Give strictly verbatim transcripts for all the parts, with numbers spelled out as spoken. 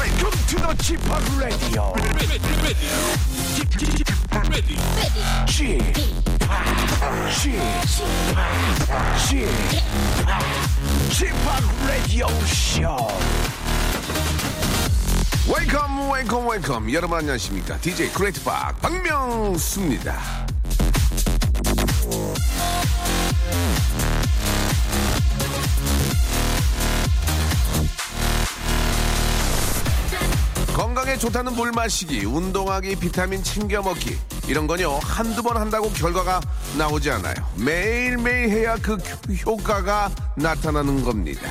Welcome to the 지팍 Radio. 지팍 Radio Show. Welcome, welcome, welcome. 여러분 안녕하십니까? 디제이 크레이트박 박명수입니다. 건강에 좋다는 물 마시기, 운동하기, 비타민 챙겨 먹기 이런 건요 한두 번 한다고 결과가 나오지 않아요. 매일매일 해야 그 효과가 나타나는 겁니다.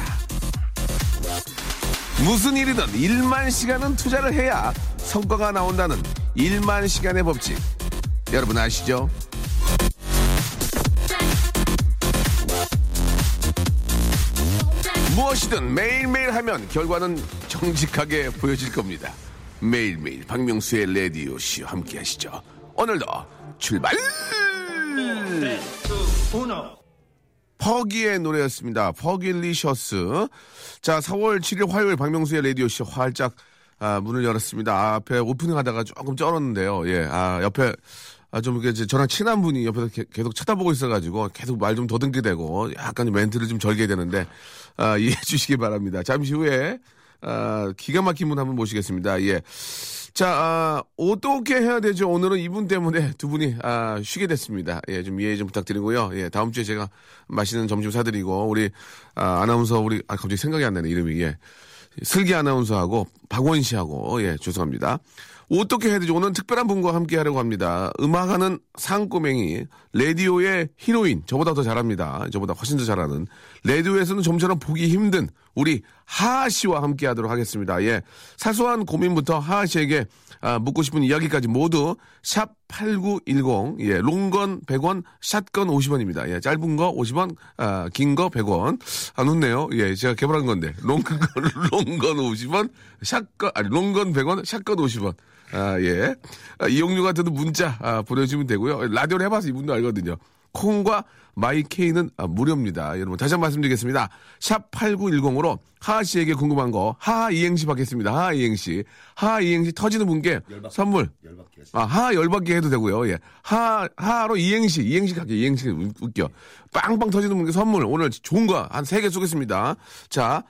무슨 일이든 일만 시간은 투자를 해야 성과가 나온다는 일만 시간의 법칙 여러분 아시죠? 무엇이든 매일매일 하면 결과는 정직하게 보여질 겁니다. 매일매일 박명수의 라디오쇼 함께 하시죠. 오늘도 출발! 퍼기의 노래였습니다. 퍼길리셔스. 자, 사월 칠일 화요일 박명수의 라디오쇼 활짝 아, 문을 열었습니다. 앞에 오프닝 하다가 조금 쩔었는데요. 예, 아, 옆에 아, 좀, 이렇게, 저랑 친한 분이 옆에서 게, 계속 쳐다보고 있어가지고, 계속 말 좀 더듬게 되고, 약간 멘트를 좀 절게 되는데, 아, 이해해 주시기 바랍니다. 잠시 후에, 아, 기가 막힌 분 한번 모시겠습니다. 예. 자, 아, 어떻게 해야 되죠? 오늘은 이분 때문에 두 분이, 아, 쉬게 됐습니다. 예, 좀 이해 좀 부탁드리고요. 예, 다음 주에 제가 맛있는 점심 사드리고, 우리, 아, 아나운서, 우리, 아, 갑자기 생각이 안 나네, 이름이. 예. 슬기 아나운서하고, 박원 씨하고, 예, 죄송합니다. 어떻게 해야 되죠? 오늘 특별한 분과 함께 하려고 합니다. 음악하는 상꼬맹이, 라디오의 히로인, 저보다 더 잘합니다. 저보다 훨씬 더 잘하는. 라디오에서는 좀처럼 보기 힘든 우리 하하 씨와 함께 하도록 하겠습니다. 예. 사소한 고민부터 하하 씨에게 아, 묻고 싶은 이야기까지 모두 샵 팔구일공, 예, 롱건 백 원, 샷건 오십 원입니다. 예, 짧은 거 오십 원, 아, 긴 거 백 원. 안 웃네요. 예, 제가 개발한 건데. 롱건, 롱건 오십 원, 샷건, 아니, 롱건 백 원, 샷건 오십 원. 아, 예. 아, 이용료 같은 문자, 아, 보내주시면 되고요. 라디오를 해봐서 이분도 알거든요. 콩과 마이케이는 아, 무료입니다. 여러분, 다시 한번 말씀드리겠습니다. 샵팔구일공으로 하하 씨에게 궁금한 거, 하하 이행시 받겠습니다. 하하 이행시. 하하 이행시 터지는 분께 열받게, 선물. 열받게 아, 하하 열받게 해도 되고요. 예. 하하, 하하로 이행시, 이행시 갈게요. 이행시 웃겨. 빵빵 터지는 분께 선물. 오늘 좋은 거 한 세 개 쏘겠습니다. 자,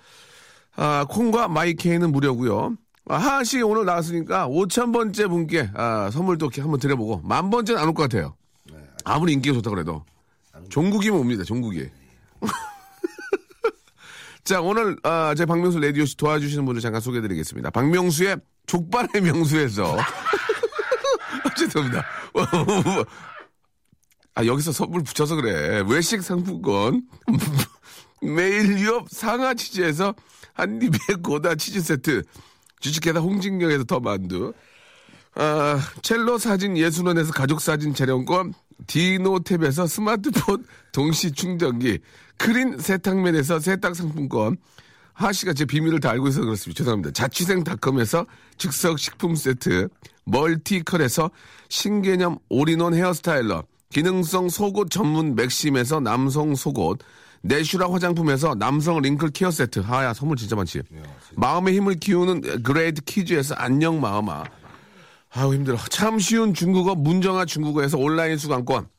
아, 콩과 마이케이는 무료고요. 하하 씨 오늘 나왔으니까 오천 번째 분께 아, 선물도 이렇게 한번 드려보고 만 번째는 안 올 것 같아요. 네, 아무리 인기가 좋다 그래도 종국이면 옵니다. 종국이. 네. 자 오늘 아, 제 박명수 라디오 씨 도와주시는 분들 잠깐 소개해드리겠습니다. 박명수의 족발의 명수에서 죄송합니다. 아 여기서 선물 붙여서 그래. 외식 상품권 매일 유업 상하 치즈에서 한 입에 고다 치즈 세트. 주식회사 홍진경에서 더 만두, 아, 첼로 사진 예술원에서 가족 사진 촬영권, 디노탭에서 스마트폰 동시 충전기, 크린 세탁면에서 세탁 상품권, 하씨가 제 비밀을 다 알고 있어서 그렇습니다. 죄송합니다. 자취생닷컴에서 즉석 식품 세트, 멀티컬에서 신개념 올인원 헤어스타일러, 기능성 속옷 전문 맥심에서 남성 속옷, 내슈라 화장품에서 남성 링클 케어 세트. 하야 선물 진짜 많지. 야, 진짜. 마음의 힘을 키우는 그레이트 키즈에서 안녕 마음아. 아우 힘들어. 참 쉬운 중국어 문정아 중국어에서 온라인 수강권.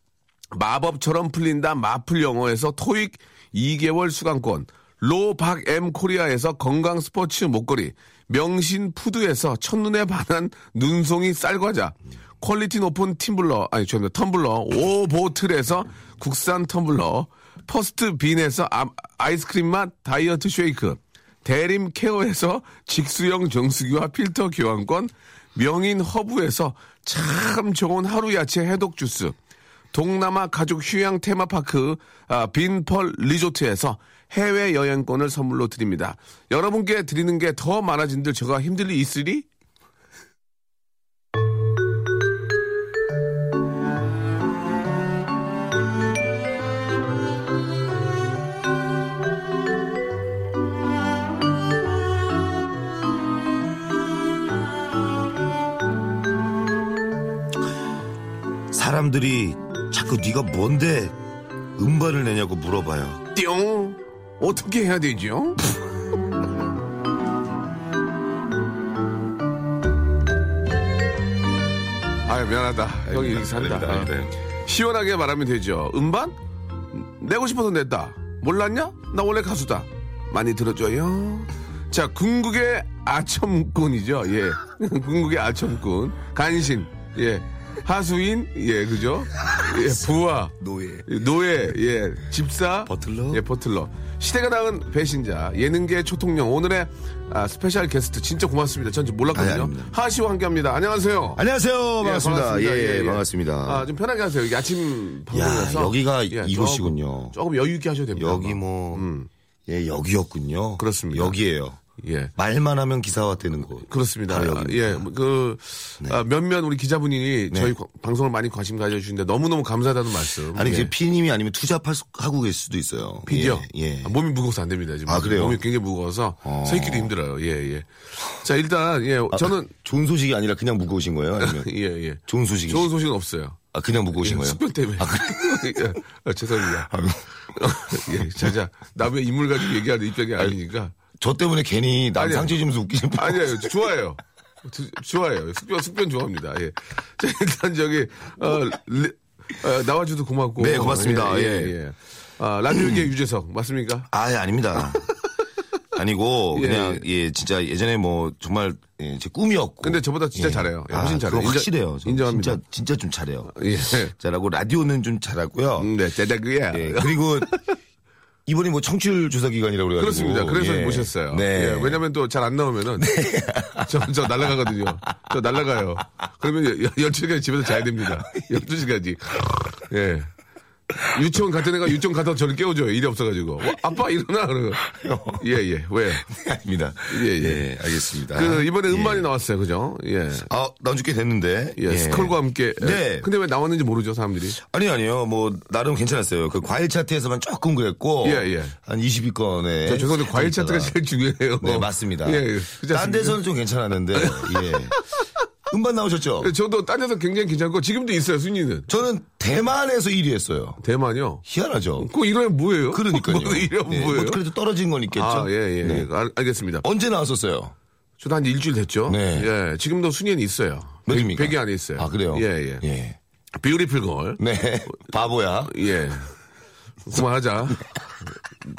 마법처럼 풀린다 마플 영어에서 토익 이 개월 수강권. 로박엠 코리아에서 건강 스포츠 목걸이. 명신 푸드에서 첫눈에 반한 눈송이 쌀과자. 퀄리티 높은 텀블러, 아니 죄송합니다. 텀블러 오보틀에서 국산 텀블러. 퍼스트 빈에서 아, 아이스크림 맛 다이어트 쉐이크, 대림 케어에서 직수형 정수기와 필터 교환권, 명인 허브에서 참 좋은 하루 야채 해독 주스, 동남아 가족 휴양 테마파크 아, 빈펄 리조트에서 해외여행권을 선물로 드립니다. 여러분께 드리는 게 더 많아진들 제가 힘들 리 있으리? 사람들이 자꾸 네가 뭔데 음반을 내냐고 물어봐요. 띵! 어떻게 해야 되죠? 미안하다. 아이고, 형이 여기 산다. 아, 네. 시원하게 말하면 되죠. 음반? 내고 싶어서 냈다. 몰랐냐? 나 원래 가수다. 많이 들어줘요. 자, 궁극의 아첨꾼이죠. 예. 궁극의 아첨꾼. 간신. 예. 하수인. 예, 그죠? 예, 부하. 노예. 노예. 예. 집사. 버틀러. 예, 버틀러. 시대가 낳은 배신자. 예능계 초통령. 오늘의 아, 스페셜 게스트. 진짜 고맙습니다. 전 좀 몰랐거든요. 아니, 하하씨와 함께 합니다. 안녕하세요. 안녕하세요. 반갑습니다. 예, 반갑습니다. 예, 예, 예, 반갑습니다. 아, 좀 편하게 하세요. 여기 아침 방송이라서. 여기가 예, 이곳이군요. 조금, 조금 여유있게 하셔도 됩니다. 여기 뭐. 음. 예, 여기였군요. 그렇습니다. 여기예요. 예. 말만 하면 기사화 되는 곳. 그렇습니다. 아, 예. 그, 네. 아, 몇몇 우리 기자분이 네. 저희 방송을 많이 관심 가져주시는데 너무너무 감사하다는 말씀. 아니, 예. 피님이 아니면 투잡하고 계실 수도 있어요. 피디요? 예. 예. 아, 몸이 무거워서 안 됩니다. 지금. 아, 그래요? 몸이 굉장히 무거워서 어... 서 있기도 힘들어요. 예, 예. 자, 일단, 예. 저는. 아, 좋은 소식이 아니라 그냥 무거우신 거예요? 아니면 예, 예. 좋은 소식이? 좋은 소식은 없어요. 아, 그냥 무거우신 예, 거예요? 숙변 때문에. 아, 그래요? 아, 죄송합니다. 아, 예. 자, 자. 남의 인물 가지고 얘기하는 입장이 아니니까. 저 때문에 괜히 남 상처 주면서 웃기지 마. 아니에요. 좋아요. 좋아요. 숙변, 숙변 좋아합니다. 예. 자, 일단 저기, 어, 리, 어, 나와줘도 고맙고. 네, 고맙습니다. 예. 예, 예. 아, 라디오계 유재석, 맞습니까? 아, 예, 아닙니다. 아니고, 그냥, 예, 예. 예, 진짜 예전에 뭐, 정말, 예, 제 꿈이었고. 근데 저보다 진짜 예. 잘해요. 예, 훨씬 아, 잘해요. 확실해요. 인정합니다. 진짜, 진짜 좀 잘해요. 예. 잘하고, 라디오는 좀 잘하고요. 네, 잘하고요. 예. 그리고, 이번이 뭐 청취율 조사 기간이라고 그래가지고 그렇습니다. 그래서 예. 모셨어요. 네. 예. 왜냐면 또 잘 안 나오면은 네. 저, 저 날아가거든요. 저 날아가요. 그러면 열두 시까지 집에서 자야 됩니다. 열두 시까지. 예. 유치원 갔던 애가 유치원 가서 저를 깨워줘요. 일이 없어가지고. 어? 아빠 일어나. 그러고. 예, 예. 왜? 네, 아닙니다. 예, 예. 예, 알겠습니다. 그, 이번에 음반이 예. 나왔어요. 그죠? 예. 아, 나온 지 꽤 됐는데. 예, 예. 스컬과 함께. 네. 예. 근데 왜 나왔는지 모르죠, 사람들이? 아니, 아니요. 뭐, 나름 괜찮았어요. 그 과일 차트에서만 조금 그랬고. 예, 예. 한 이십 위권에. 저 죄송한데 차트가. 과일 차트가 제일 중요해요. 네, 맞습니다. 예, 예. 딴 데서는 좀 괜찮았는데. 예. 음반 나오셨죠? 저도 딴 데서 굉장히 괜찮고 지금도 있어요. 순위는. 저는 대만에서 일 위 했어요. 대만이요? 희한하죠. 그거 이러면 뭐예요? 그러니까요. 이러면 네. 뭐예요? 뭐 그래도 떨어진 건 있겠죠. 아, 예, 예. 네. 알, 알겠습니다. 언제 나왔었어요? 저도 한 일주일 됐죠. 네. 예. 지금도 순위는 있어요. 몇입니까? 백 위 안에 있어요. 아, 그래요? 예, 예. 예. 뷰티풀 걸. 네. 바보야. 예. 그만하자.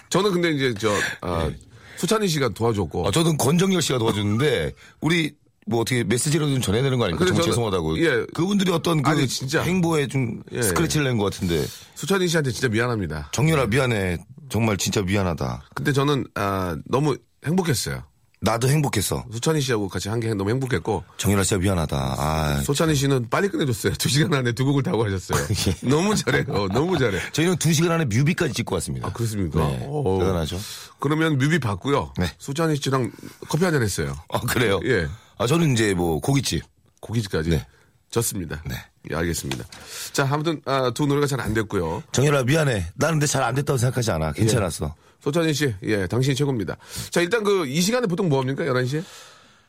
저는 근데 이제 저, 아, 네. 소찬진 씨가 도와줬고. 아, 저는 권정열 씨가 도와줬는데, 우리, 뭐 어떻게 메시지로 좀 전해야 되는 거 아닙니까? 정말 죄송하다고. 예. 그분들이 어떤 그 아니, 진짜. 행보에 좀 예, 스크래치를 낸 것 같은데. 수찬이 씨한테 진짜 미안합니다. 정렬아 미안해. 정말 진짜 미안하다. 근데 저는 아, 너무 행복했어요. 나도 행복했어. 소찬이 씨하고 같이 한 게 너무 행복했고. 정유라 씨가 미안하다. 아, 소찬이 씨는 빨리 끝내줬어요. 두 시간 안에 두 곡을 다고 하셨어요. 예. 너무 잘해요. 너무 잘해. 저희는 두 시간 안에 뮤비까지 찍고 왔습니다. 아, 그렇습니까? 네. 대단하죠. 그러면 뮤비 봤고요. 네. 소찬이 씨랑 커피 한잔 했어요. 아, 그래요? 예. 아, 저는 이제 뭐 고깃집. 고깃집까지? 네. 졌습니다. 네. 예, 알겠습니다. 자, 아무튼, 아, 두 노래가 잘 안 됐고요. 정열아, 미안해. 나는 근데 잘 안 됐다고 생각하지 않아. 괜찮았어. 예. 소찬진 씨, 예, 당신이 최고입니다. 자, 일단 그, 이 시간에 보통 뭐 합니까? 열한 시에?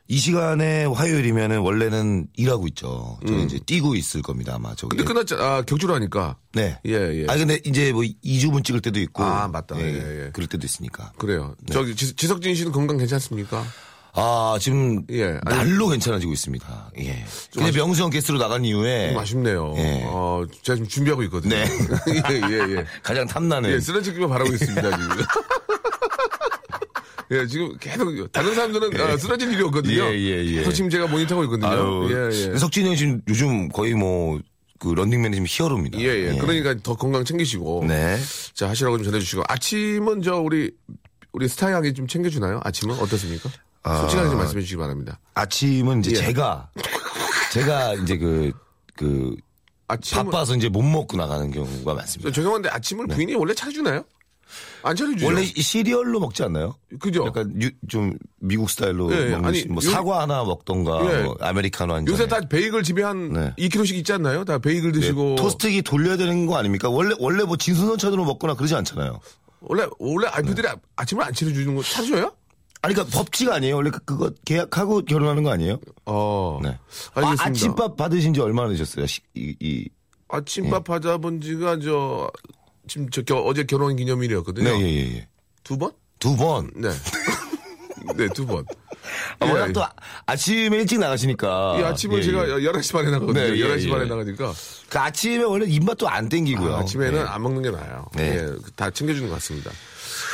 이 시간에 화요일이면은 원래는 일하고 있죠. 저는 음. 이제 뛰고 있을 겁니다, 아마. 저기. 근데 끝났죠. 아, 격주로 하니까. 네. 예, 예. 아, 근데 이제 뭐 이 주분 찍을 때도 있고. 아, 맞다. 예, 예. 예. 그럴 때도 있으니까. 그래요. 네. 저기, 지, 지석진 씨는 건강 괜찮습니까? 아, 지금, 예. 아니, 날로 괜찮아지고 있습니다. 예. 근데 아쉽... 명수 형 게스트로 나간 이후에. 좀 아쉽네요. 예. 어, 제가 지금 준비하고 있거든요. 네. 예, 예, 예. 가장 탐나는. 예, 쓰러지기만 바라고 있습니다, 지금. 예, 지금 계속, 다른 사람들은 예. 아, 쓰러질 일이 없거든요. 예, 예, 예. 그래서 지금 제가 모니터하고 있거든요. 아유, 예, 예. 석진이 형 지금 요즘 거의 뭐, 그 런닝맨이 지금 히어로입니다. 예, 예. 예. 그러니까 더 건강 챙기시고. 네. 자, 하시라고 좀 전해주시고. 아침은 저, 우리, 우리 스타양이 좀 챙겨주나요? 아침은? 어떻습니까? 솔직하게 좀 말씀해 주시기 바랍니다. 아침은 이제 예. 제가, 제가 이제 그, 그, 아침은, 바빠서 이제 못 먹고 나가는 경우가 많습니다. 죄송한데 아침을 네. 부인이 원래 차려주나요? 안 차려주죠. 원래 시리얼로 먹지 않나요? 그죠? 약간 유, 좀 미국 스타일로 예, 먹는 아니, 뭐 요, 사과 하나 먹던가 예. 뭐 아메리카노 한 잔. 요새 다 베이글 집에 한 네. 이 킬로그램씩 있지 않나요? 다 베이글 드시고. 네. 토스트기 돌려야 되는 거 아닙니까? 원래, 원래 뭐 진순선천으로 먹거나 그러지 않잖아요. 원래, 원래 아이들이 네. 아침을 안 차려주는 거 차려줘요? 아니, 그니까 법칙 아니에요? 원래 그거 계약하고 결혼하는 거 아니에요? 어. 네. 알겠습니다. 아, 아침밥 받으신 지 얼마나 되셨어요? 시, 이, 이. 아침밥 예. 받아본 지가 저, 지금 저 겨, 어제 결혼 기념일이었거든요. 네, 예, 예, 예. 두 번? 두 번? 네. 네, 두 번. 아, 워낙 예. 또 아침에 일찍 나가시니까. 이 아침은 예, 제가 예. 열한 시 반에 나가거든요. 네, 예, 열한 시 반에 예. 나가니까. 그 아침에 원래 입맛도 안 땡기고요. 아, 아침에는 예. 안 먹는 게 나아요. 네. 예, 다 챙겨주는 것 같습니다.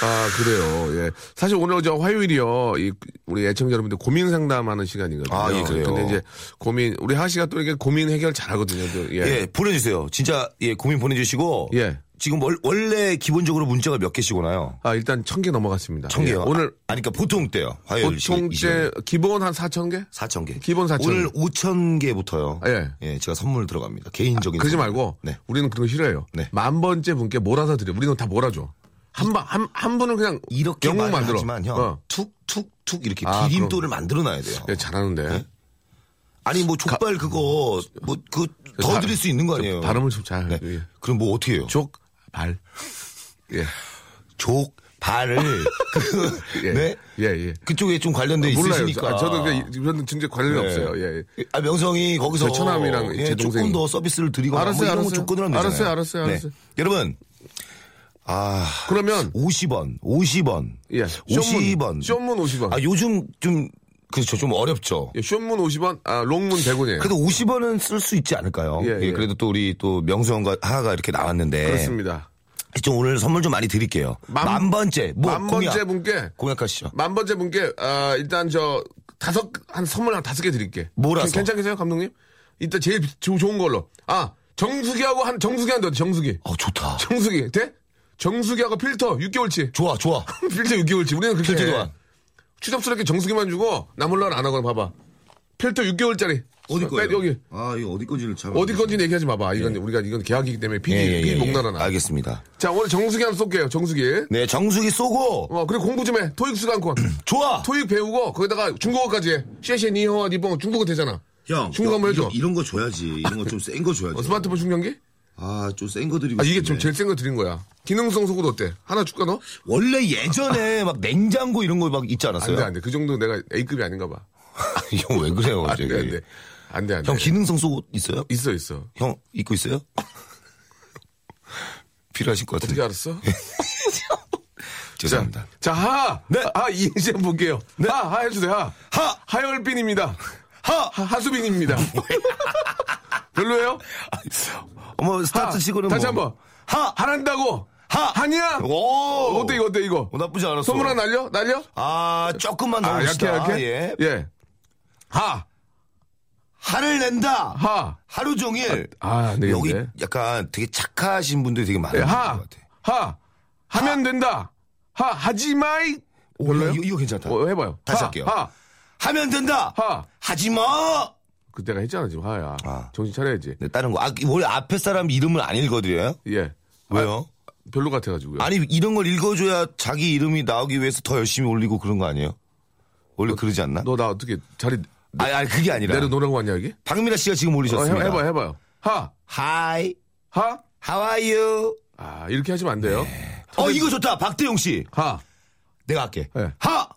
아, 그래요. 예. 사실 오늘 저 화요일이요. 이, 우리 애청자 여러분들 고민 상담하는 시간이거든요. 아, 예, 그래요. 근데 이제 고민, 우리 하씨가 또 이렇게 고민 해결 잘 하거든요. 또, 예. 예, 보내주세요. 진짜, 예, 고민 보내주시고. 예. 지금 월, 원래 기본적으로 문자가 몇 개씩 오나요? 아, 일단 천 개 넘어갔습니다. 천 개요? 예, 오늘. 아, 아니, 그러니까 보통 때요. 화요일 보통 때, 기본 한 사천 개? 사천 개. 기본 사천 개. 오늘 오천 개부터요. 아, 예. 예, 제가 선물 들어갑니다. 개인적인. 아, 그러지 선물. 말고. 네. 우리는 그런 거 싫어해요. 네. 만 번째 분께 몰아서 드려요. 우리는 다 몰아줘. 한, 바, 한, 한 분은 그냥 이렇게 만들지만 형 어. 툭툭툭 이렇게 아, 디딤돌을 만들어 놔야 돼요. 예, 잘하는데. 네? 아니 뭐 족발 가, 그거 뭐 그 더 드릴 수 있는 거 아니에요? 발음을 좀 잘. 네. 예. 그럼 뭐 어떻게 해요? 족발. 예. 족발을 그, 예. 네. 예, 예. 그쪽에 좀 관련돼 아, 있으시니까. 아, 저도 그냥, 저는 진짜 관련이 네. 없어요. 예. 예. 아, 명성이 거기서 제 처남이랑 예, 제 동생 조금 더 서비스를 드리고 알았어요. 뭐 알았어요. 알았어요. 알았어요. 알았어요. 네. 알았어요. 여러분 아. 그러면. 오십 원, 오십 원. 예. 오십 원. 쇼문 오십 원. 아, 요즘 좀, 그렇죠. 좀 어렵죠. 예, 쇼문 오십 원, 아, 롱문 백 원이에요. 그래도 오십 원은 쓸 수 있지 않을까요? 예, 예. 예. 그래도 또 우리 또 명수형과 하하가 이렇게 나왔는데. 그렇습니다. 좀 오늘 선물 좀 많이 드릴게요. 만, 만 번째. 뭐, 만 공약. 번째 분께. 공약하시죠. 만 번째 분께, 아, 일단 저, 다섯, 한 선물 한 다섯 개 드릴게. 뭐라서? 괜찮겠어요, 감독님? 일단 제일 조, 좋은 걸로. 아, 정수기하고 한, 정수기 한 대, 정수기. 어, 좋다. 정수기. 돼? 정수기하고 필터 육 개월치. 좋아, 좋아. 필터 육 개월치. 우리는 그렇게 필터 좋아. 추잡스럽게 정수기만 주고 나몰라를 안 하거나 봐봐. 필터 육 개월짜리. 어디 거? 여기. 아, 이거 어디 건지를 참. 어디 건지는 얘기하지 마봐. 이건 예. 우리가 이건 계약이기 때문에 비비 예, 예, 예, 목나라나. 알겠습니다. 자, 오늘 정수기 한 쏠게요. 정수기. 네, 정수기 쏘고. 어, 그리고 공부 좀 해. 토익 수강권. 좋아. 토익 배우고 거기다가 중국어까지 해. 셰셰 니허 니봉 중국어 되잖아. 형. 중국어 한번 해줘. 이런 거 줘야지. 이런 거 좀 센 거 줘야지. 어, 스마트폰 충전기? 아, 좀 센 거 드리고. 아, 이게 좀 제일 센 거 드린 거야. 기능성 속옷 어때? 하나 줄까, 너? 원래 예전에 막 냉장고 이런 거 막 있지 않았어요? 안 돼, 안 돼. 그 정도 내가 에이급이 아닌가 봐. 형, 왜 그래요? 안 돼, 안 돼. 안 돼, 안 돼. 형, 기능성 속옷 있어요? 있어, 있어. 형, 입고 있어요? 필요하실 것 같은데. 어떻게 알았어? 죄송합니다. 자, 자, 하! 네! 하, 이행시 한번 볼게요. 네. 하, 하 해주세요, 하. 하! 하열빈입니다. 하! 하 하수빈입니다. 별로예요? 어머, 스타트 시고는 다시 뭐. 한 번. 하! 하란다고! 하! 한이야! 오! 어때, 이거, 어때, 이거? 오, 나쁘지 않았어. 선물 하나 날려? 날려? 아, 조금만 더. 아, 약해, 약해? 예. 예. 하! 하를 낸다! 하! 하루 종일! 아, 네. 아, 여기 약간 되게 착하신 분들이 되게 많은 예, 것 같아. 하! 하면 하. 된다! 하! 하지 마이! 몰라요? 이거, 이거 괜찮다. 어, 해봐요. 다시 하. 할게요. 하! 하면 된다! 하! 하지 마! 그때가 했잖아, 지금, 하야. 아. 정신 차려야지. 네, 다른 거. 아, 원래 앞에 사람 이름을 안 읽어드려요? 예. 왜요? 아, 별로 같아가지고요. 아니, 이런 걸 읽어줘야 자기 이름이 나오기 위해서 더 열심히 올리고 그런 거 아니에요? 원래 너, 그러지 않나? 너 나 어떻게 자리. 아니, 아니, 그게 아니라. 내려놓으라고 왔냐, 여기? 박미라 씨가 지금 올리셨습니다. 어, 해봐요, 해봐요. 하. 하이. 하. How are you? 아, 이렇게 하시면 안 돼요. 네. 어, 이거 좋다. 박대용 씨. 하. 내가 할게. 네. 하.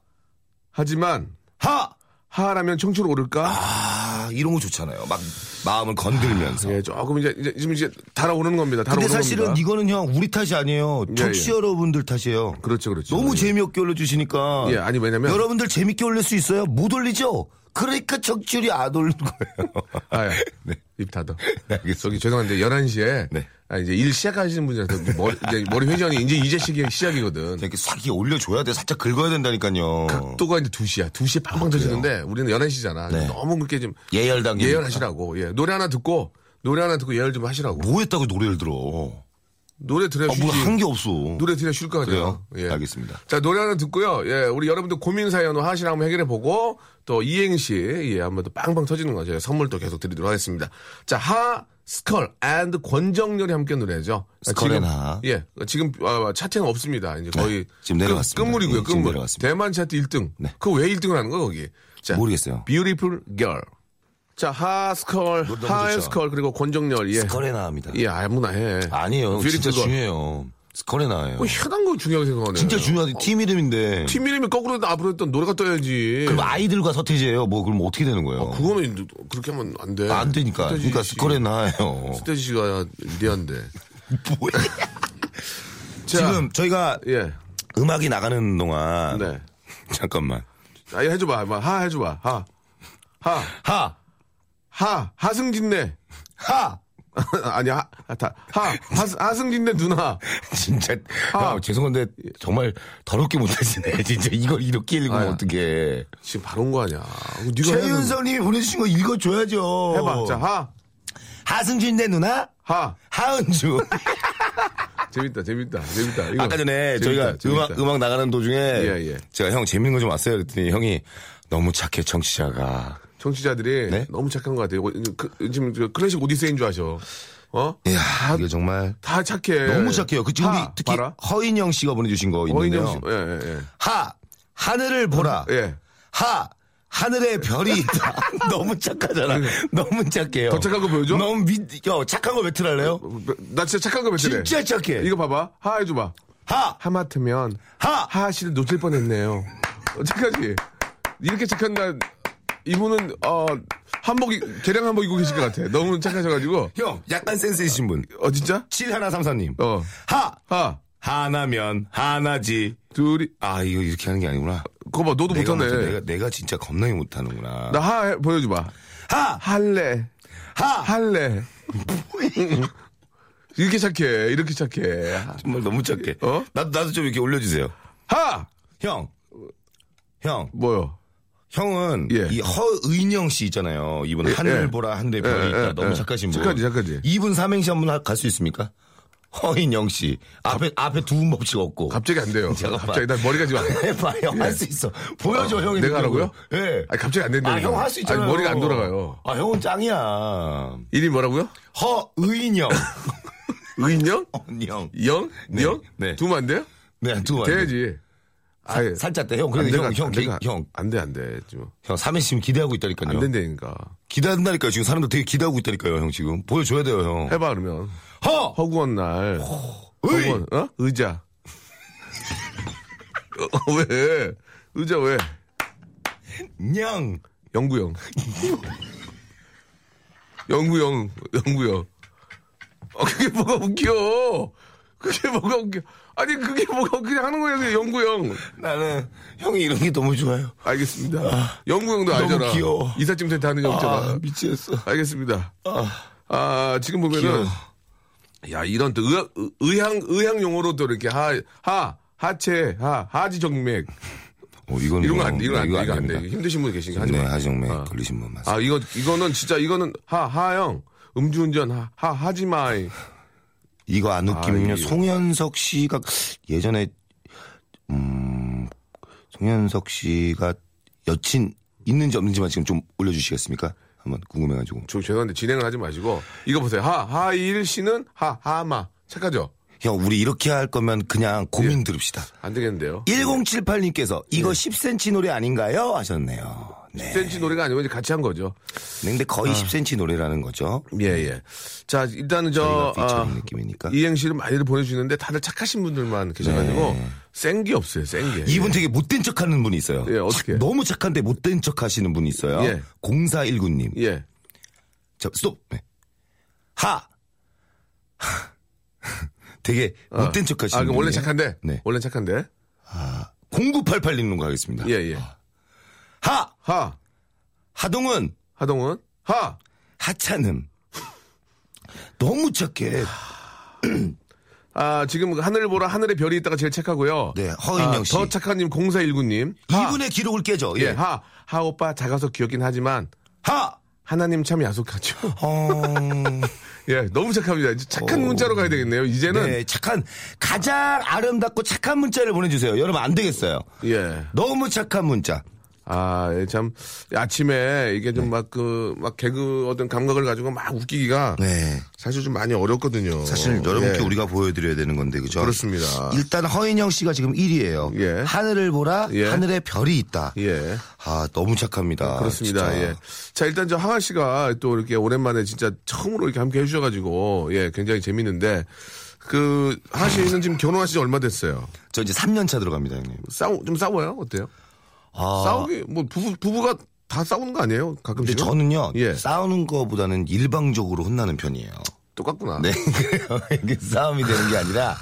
하지만. 하. 하라면 청출 오를까? 아. 이런 거 좋잖아요. 막 마음을 건들면서. 아, 예, 조금 이제, 이제 지금 이제 달아오르는 겁니다. 달아오르는 근데 사실은 겁니다. 이거는 형 우리 탓이 아니에요. 청취 예, 예. 여러분들 탓이에요. 그렇죠, 그렇죠. 너무 예. 재미없게 올려주시니까. 예, 아니 왜냐면 여러분들 재밌게 올릴 수 있어요? 못 올리죠. 그러니까 청취율이 안 오르는 거예요. 아, 예. 네. 입 닫아. 네, 저기 죄송한데 열한 시에 네. 아, 이제 일 시작하시는 분이라서 머리, 이제 머리 회전이 이제 이제 시기 시작이거든. 이렇게 싹 올려줘야 돼. 살짝 긁어야 된다니까요. 각도가 이제 두 시야. 두 시에 팡팡 터지는데 아, 우리는 열한 시잖아. 네. 너무 그렇게 좀 예열당 예열하시라고. 예. 노래 하나 듣고 노래 하나 듣고 예열 좀 하시라고. 뭐 했다고 노래를 들어. 노래 들어야 아, 뭐 한 게 없어. 노래 들어야 쉴 거 같아요. 예. 알겠습니다. 자, 노래 하나 듣고요. 예, 우리 여러분들 고민 사연 하시라고 한번 해결해 보고 또 이행시 예, 한번 더 빵빵 터지는 거죠. 선물 또 계속 드리도록 하겠습니다. 자, 하 스컬 앤드 권정열이 함께 노래죠. 스컬 앤 하. 예, 지금 아, 차트는 없습니다. 이제 거의 네, 지금 내려갔습니다. 끝물이고요. 예, 끝물. 내려갔습니다. 대만 차트 일 등. 네. 그 왜 일 등을 하는 거야 거기? 자, 모르겠어요. Beautiful Girl. 자, 하 스컬, 하 스컬 그리고 권정열. 예. 스컬에나 합니다. 예, 아무나 해. 아니에요. 진짜 걸. 중요해요. 스컬에나예요. 뭐 희한한 거 중요하게 생각하네. 진짜 중요하지. 팀 이름인데. 팀 이름이 거꾸로 앞으로 했던 노래가 떠야지. 그럼 아이들과 서태지예요. 뭐 그럼 어떻게 되는 거예요? 아, 그거는 그렇게 하면 안 돼. 안 되니까. 그러니까 스컬에나예요. 서태지 씨가 리한데. 뭐야? 지금 저희가 예. 음악이 나가는 동안. 네. 잠깐만. 아니, 해줘봐. 하, 해줘봐. 하. 하. 하. 하. 하승진네. 하. 아니, 하, 다, 하. 하, 하승진네 누나. 진짜. 하. 아, 죄송한데, 정말 더럽게 못하시네. 진짜 이걸 이렇게 읽으면 어떡해. 지금 바로 온 거 아니야. 최윤선님이 보내주신 거 읽어줘야죠. 해봐. 자, 하. 하승진네 누나. 하. 하은주. 재밌다, 재밌다, 재밌다. 이거. 아까 전에 재밌다, 저희가 재밌다. 음악, 음악 나가는 도중에 예, 예. 제가 형 재밌는 거 좀 왔어요. 그랬더니 형이 너무 착해, 청취자가. 청취자들이 네? 너무 착한 것 같아요. 그, 지금 클래식 오디세이인 줄 아셔. 어? 이야, 다, 이게 정말. 다 착해. 너무 착해요. 그, 지금 특히 봐라. 허인영 씨가 보내주신 거 있는데요. 허인영 씨. 예, 예, 예. 하, 하늘을 보라. 예. 하, 하늘에 별이 있다. 너무 착하잖아. 너무 착해요. 더 착한 거 보여줘? 너무 미, 야, 착한 거 외출할래요? 나 진짜 착한 거 외출해. 진짜 착해. 이거 봐봐. 하 해줘봐. 하! 하마트면. 하! 하하씨를 놓칠 뻔 했네요. 어, 착하지? 이렇게 착한 날, 이분은, 어, 한복, 개량 한복 입고 계실 것 같아. 너무 착하셔가지고. 형, 약간 센스 있으신 분. 어, 진짜? 칠일삼사님. 어. 하! 하! 하나면, 하나지. 둘이. 아, 이거 이렇게 하는 게 아니구나. 그거 봐, 너도 내가 못하네. 맞아, 내가, 내가 진짜 겁나게 못하는구나. 나 하, 보여줘봐. 하! 할래. 하! 할래. 이렇게 착해, 이렇게 착해. 정말 너무 착해. 어? 나도, 나도 좀 이렇게 올려주세요. 하! 형. 형. 뭐요? 형은, 예. 이 허은영 씨 있잖아요. 이분 예, 하늘 예. 보라 한대 별이 예, 있다. 예, 너무 예. 착하신 분. 착하지, 착하지. 이분 삼행시 한번 갈 수 있습니까? 허인영 씨. 앞에, 아, 앞에 두 분 법칙 없고. 갑자기 안 돼요. 갑자기 나 머리가 지금 안 해봐, 형. 예. 할 수 있어. 보여줘, 어, 형이. 내가 하라고요? 예. 네. 아니, 갑자기 안 된다. 아, 형 할 수 있잖아요. 아니, 머리가 안 돌아가요. 아, 형은 짱이야. 이름이 뭐라고요? 허의인영. 의인영? 영. 영? 네. 영? 네. 두면 안 돼요? 네, 두면 안 돼요. 돼야지. 아 살짝 돼. 형, 그래도 형, 형, 안 형. 안 돼, 안 돼. 지금. 형, 삼행시면 기대하고 있다니까요. 안 된다니까. 기대한다니까요. 지금 사람들 되게 기대하고 있다니까요, 형 지금. 보여줘야 돼요, 형. 해봐, 그러면. 허! 허구한 날. 허! 의! 허구한, 어? 의자. 어, 왜? 의자 왜? 냥. 영구영. 영구영. 영구영. 아, 그게 뭐가 웃겨. 그게 뭐가 웃겨. 아니, 그게 뭐가 그냥 하는 거야, 그냥 영구형. 나는 형이 이런 게 너무 좋아요. 알겠습니다. 아, 영구형도 알잖아. 너무 귀여워. 이삿짐 센터 하는 형잖아. 아, 미치겠어. 알겠습니다. 아, 아 지금 보면은. 귀여워. 야, 이런 또 의학, 의학, 의학 용어로 또 이렇게 하, 하, 하체, 하, 하지정맥. 어, 이건 이런 거 안 돼, 이건 안 돼, 이거 안 돼. 힘드신 분 계신 거 하지 마. 네, 하지정맥 아. 걸리신 분 맞습니다. 아, 이거, 이거는 진짜, 이거는 하, 하형. 음주운전 하, 하, 하지마이. 이거 안 웃기면요. 아, 송현석 씨가 예전에 음 송현석 씨가 여친 있는지 없는지만 지금 좀 올려주시겠습니까? 한번 궁금해가지고. 저 죄송한데 진행을 하지 마시고 이거 보세요. 하 하일 씨는 하 하마 착하죠? 형 우리 이렇게 할 거면 그냥 고민 예. 들읍시다. 안 되겠는데요. 천칠십팔님께서 이거 예. 십 센티미터 노래 아닌가요? 하셨네요. 네. 십 센티미터 노래가 아니고 이제 같이 한 거죠. 네, 근데 거의 아. 십 센티미터 노래라는 거죠. 예, 예. 자, 일단은 저, 아, 이행시를 많이들 보내주시는데 다들 착하신 분들만 계셔가지고, 네. 센 게 없어요, 센 게. 이분 되게 못된 척 하는 분이 있어요. 예, 어떻게? 착, 너무 착한데 못된 척 하시는 분이 있어요. 예. 공사일구님. 예. 자, 스톱. 네. 하! 하! 되게 아. 못된 척 하시는 분. 아, 그럼 원래 착한데? 네. 원래 착한데? 아, 공구팔팔님 가겠습니다. 예, 예. 아. 하! 하! 하동훈! 하동훈! 하! 하찮음. 너무 착해. 아, 지금 하늘을 보라 하늘에 별이 있다가 제일 착하고요. 네, 허인영 씨. 아, 더 착한님, 공사일구님. 하. 이분의 기록을 깨죠. 예. 예, 하. 하 오빠 작아서 귀엽긴 하지만. 하! 하나님 참 야속하죠. 어... 예, 너무 착합니다. 이제 착한 어... 문자로 가야 되겠네요. 이제는 네, 착한 가장 아름답고 착한 문자를 보내주세요. 여러분 안 되겠어요. 예, 너무 착한 문자. 아, 참 아침에 이게 좀 막 그 막 네. 개그 어떤 감각을 가지고 막 웃기기가 네. 사실 좀 많이 어렵거든요. 사실 여러분께 예. 우리가 보여드려야 되는 건데 그죠? 그렇습니다. 일단 허인영 씨가 지금 일 위예요. 예. 하늘을 보라 예. 하늘에 별이 있다. 예. 아 너무 착합니다. 그렇습니다. 예. 자 일단 저 하하 씨가 또 이렇게 오랜만에 진짜 처음으로 이렇게 함께 해주셔가지고 예 굉장히 재밌는데. 그 하하 씨는 지금 결혼하신 지 얼마 됐어요? 저 이제 삼 년 차 들어갑니다, 형님. 싸우 좀 싸워요? 어때요? 아. 싸우기, 뭐, 부부, 부부가 다 싸우는 거 아니에요? 가끔씩. 근데 저는요, 예. 싸우는 거보다는 일방적으로 혼나는 편이에요. 똑같구나. 네. 싸움이 되는 게 아니라,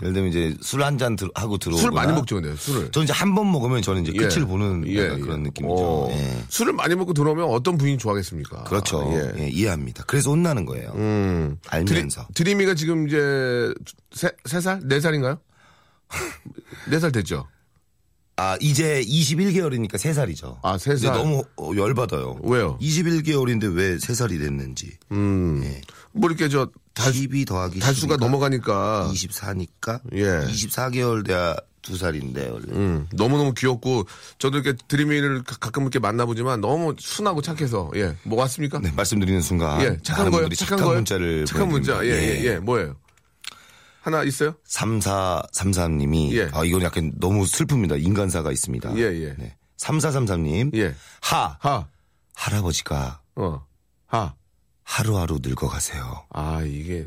예를 들면 이제 술 한 잔 하고 들어오거나. 술 많이 먹죠, 근데 술을. 저는 이제 한 번 먹으면 저는 이제 끝을 예. 보는 예. 그런 예. 느낌이죠. 예. 술을 많이 먹고 들어오면 어떤 부인 좋아하겠습니까? 그렇죠. 예. 예. 이해합니다. 그래서 혼나는 거예요. 음. 알면서. 드리, 드림이가 지금 이제 세, 세 살? 네 살인가요? 네 살 됐죠? 아, 이제 이십일 개월이니까 세 살이죠. 아, 세 살. 너무 열받아요. 왜요? 이십일 개월인데 왜 세 살이 됐는지. 음. 예. 뭐 이렇게 저, 달, 십이 더하기 달수가 넘어가니까. 이십사니까? 예. 이십사 개월 돼야 두 살인데, 원래. 음. 너무너무 귀엽고, 저도 이렇게 드림이를 가끔 이렇게 만나보지만 너무 순하고 착해서, 예. 뭐 왔습니까? 네, 말씀드리는 순간. 예. 착한 거예요? 착한, 착한 문자를. 착한 문자. 예, 예, 예. 예. 뭐예요? 하나 있어요? 삼사삼삼 님이 예. 아 이건 약간 너무 슬픕니다. 인간사가 있습니다. 예예. 예. 네. 삼사삼삼 님 예. 하. 하. 할아버지가 어. 하. 하루하루 늙어가세요. 아 이게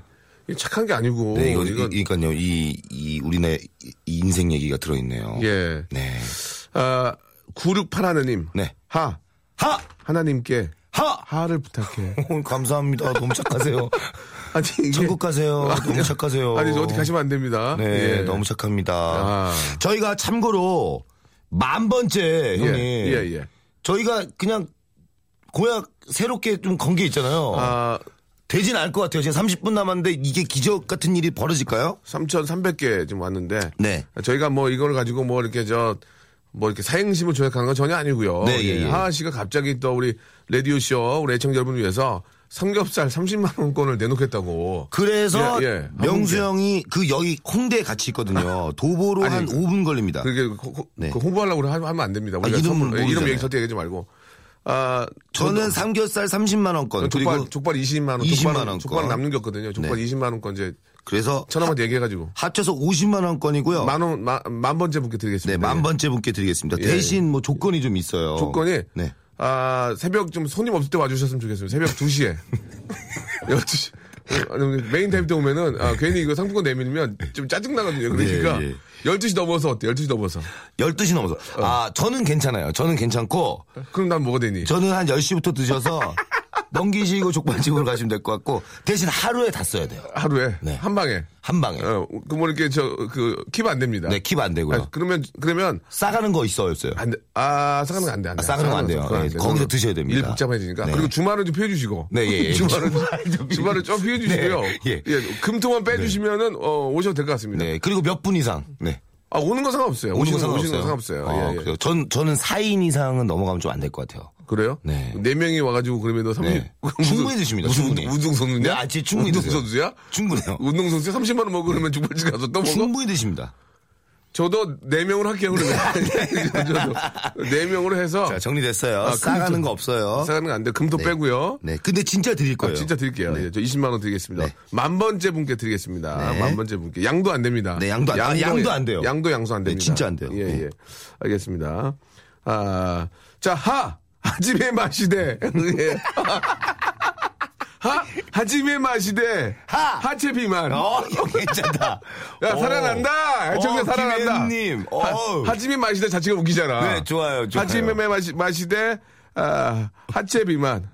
착한 게 아니고. 네 이거 이건 그러니까요. 이 이 우리네 이 인생 얘기가 들어있네요. 예. 네. 아 구육팔일 님 네. 하. 하. 하나님께 하. 하를 부탁해. 감사합니다. 너무 착하세요. 아니, 천국 가세요. 아니, 너무 착하세요. 아니, 어디 가시면 안 됩니다. 네, 예. 너무 착합니다. 아. 저희가 참고로 만 번째 형님, 예, 예, 예. 저희가 그냥 공약 새롭게 좀 건 게 있잖아요. 아. 되진 않을 것 같아요. 지금 삼십 분 남았는데 이게 기적 같은 일이 벌어질까요? 삼천삼백 개 지금 왔는데, 네, 저희가 뭐 이걸 가지고 뭐 이렇게 저 뭐 이렇게 사행심을 조약하는 건 전혀 아니고요. 네, 예, 예. 하하 씨가 갑자기 또 우리 라디오 쇼 우리 애청자 여러분 위해서. 삼겹살 삼십만 원권을 내놓겠다고. 그래서 예, 예. 명수 형이 그 여기 홍대에 같이 있거든요. 도보로 아니, 한 오 분 걸립니다. 그게 네. 홍보하려고 하면 안 됩니다. 우리가 아, 이름 선물, 이름 얘기 절대 얘기하지 말고. 아, 저는 삼겹살 삼십만 원권 족발, 그리고 족발 이십만 원, 이십만 원권. 족발은 남는 게 없거든요. 족발 네. 이십만 원권 이제. 그래서 천원만 얘기해가지고 합쳐서 오십만 원권이고요. 만원 만, 만 번째 분께 드리겠습니다. 네, 만 번째 분께 드리겠습니다. 예. 대신 뭐 조건이 좀 있어요. 조건이. 네. 아, 새벽 좀 손님 없을 때 와주셨으면 좋겠어요. 새벽 두 시에. 열두 시. 메인 타임 때 오면은, 아, 괜히 이거 상품권 내밀면 좀 짜증나거든요. 그러니까. 네, 네. 열두 시 넘어서 어때요? 열두 시 넘어서. 열두 시 넘어서. 어. 아, 저는 괜찮아요. 저는 괜찮고. 그럼 난 뭐가 되니? 저는 한 열 시부터 드셔서 넘기시고 족발집으로 가시면 될 것 같고. 대신 하루에 다 써야 돼요. 하루에? 네. 한 방에. 한 방에. 어, 그 뭐 이렇게 저, 그, 킵 안 됩니다. 네, 킵 안 되고요. 아, 그러면, 그러면. 싸가는 거 있어요, 없어요? 안 돼. 아, 싸가는 거 안 돼, 안 돼. 아, 싸가는 거 안 돼요. 네, 거기서 드셔야 됩니다. 일 복잡해지니까. 네. 그리고 주말은 좀 피해주시고. 네, 예, 예. 주말은, 주말은 좀 피해주시고요. 네, 예. 예. 금토만 빼주시면은, 네. 어, 오셔도 될 것 같습니다. 네. 그리고 몇 분 이상. 네. 아, 오는 건 상관없어요. 오는 건 상관없어요. 오시는 건 상관없어요. 아, 예, 예. 전, 저는 사 인 이상은 넘어가면 좀 안 될 것 같아요. 그래요? 네. 네 명이 와가지고 그러면 삼십. 네. 충분히 드십니다. 무슨 충분히. 운동선수냐? 네, 아, 진짜 충분히 드세요. 운동선수야? 충분해요. 운동선수 삼십만 원 먹으려면 족발집 가서 또 먹어? 충분히 드십니다. 저도 네 명으로 할게요, 그러면. 네 명으로 해서. 자, 정리됐어요. 아, 싸가는 거 없어요. 싸가는 거 안 돼. 금도 네. 빼고요. 네. 근데 진짜 드릴 거예요. 아, 진짜 드릴게요. 네. 네. 저 이십만 원 드리겠습니다. 네. 만 번째 분께 드리겠습니다. 네. 만 번째 분께. 양도 안 됩니다. 네, 양도 안, 양도, 아, 양도 안 돼요. 양도 양수 안 됩니다. 네, 진짜 안 돼요. 예, 예. 알겠습니다. 아, 자, 하! 하지메 마시대. 예. 하? 하지메 마시대. 하! 하체 비만. 어, 괜찮다. 야, 오. 살아난다! 애청자 살아난다. 김혜님. 하지메 마시대 자체가 웃기잖아. 네, 좋아요. 좋아요. 하지메 마시, 마시대, 아, 하체 비만.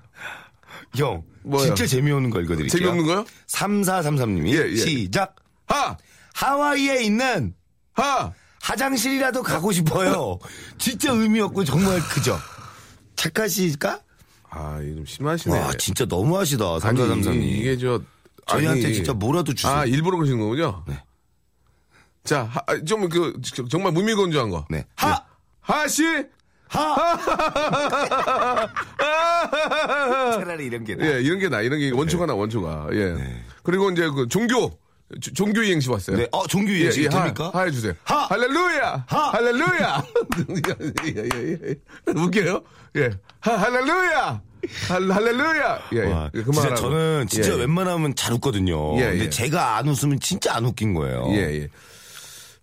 형, 뭐요? 진짜 재미없는 거 읽어드릴게요. 재미없는 거요? 삼사삼삼 님이. 예, 예. 시작. 하! 하와이에 있는. 하! 화장실이라도 가고 싶어요. 진짜 의미 없고 정말 그죠? 착하실까? 아, 이거 좀 심하시네. 와, 진짜 너무하시다. 삼사삼삼 님. 이게 저. 저희한테 아니, 진짜 뭐라도 주세요. 아, 일부러 그러신 거군요? 네. 자, 하, 좀 그, 정말 무미건조한 거. 네. 하! 네. 하씨! 하! 차라리 이런 게 나. 예, 이런 게 나. 이런 게 원초가 나, 원초가. 예. 네. 그리고 이제 그 종교. 종교 이행시 왔어요. 네, 어, 종교 이행시 예, 예, 됩니까? 하, 하 해주세요. 하! 할렐루야! 하! 할렐루야! 예, 예, 예. 웃겨요? 예. 하, 할렐루야! 할, 할렐루야! 예, 와, 예. 그만 진짜 저는 진짜 예, 웬만하면 잘 웃거든요. 예, 예. 근데 제가 안 웃으면 진짜 안 웃긴 거예요. 예, 예.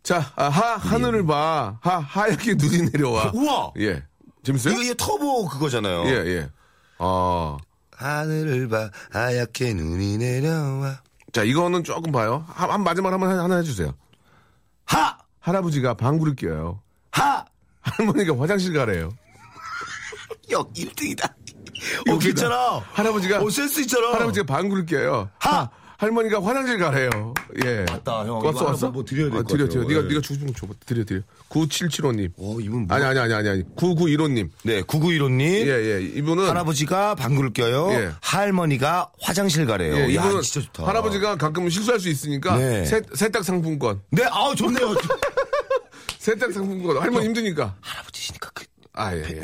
자, 아, 하, 하늘을 예. 봐. 하, 하얗게 눈이 내려와. 우와! 예. 재밌어요? 이거, 이거 터보 그거잖아요. 예, 예. 아. 하늘을 봐. 하얗게 눈이 내려와. 자, 이거는 조금 봐요. 한, 한 마지막 한번 하나 해주세요. 하! 할아버지가 방구를 껴요. 하! 할머니가 화장실 가래요. 형, 일 등이다. 어, 괜찮아. 할아버지가. 어, 센스 있잖아. 할아버지가 방구를 껴요. 하! 할머니가 화장실 가래요. 예. 왔다, 형. 왔어, 왔어? 뭐 드려야 될것 아, 드려, 같아요. 드려, 드려. 네. 네가 주시면 줘봐. 드려, 드려. 구칠칠오님. 오, 이분 뭐? 아니, 아니, 아니, 아니, 아니. 구구일오님. 네, 구구일오님. 예, 예. 이분은. 할아버지가 방구를 껴요. 예. 할머니가 화장실 가래요. 예, 이분은 야, 진짜 좋다. 할아버지가 가끔 실수할 수 있으니까. 네. 세, 세탁 상품권. 네, 아우, 좋네요. 세탁 상품권. 할머니 힘드니까. 할아버지시니까 그. 아, 예, 예.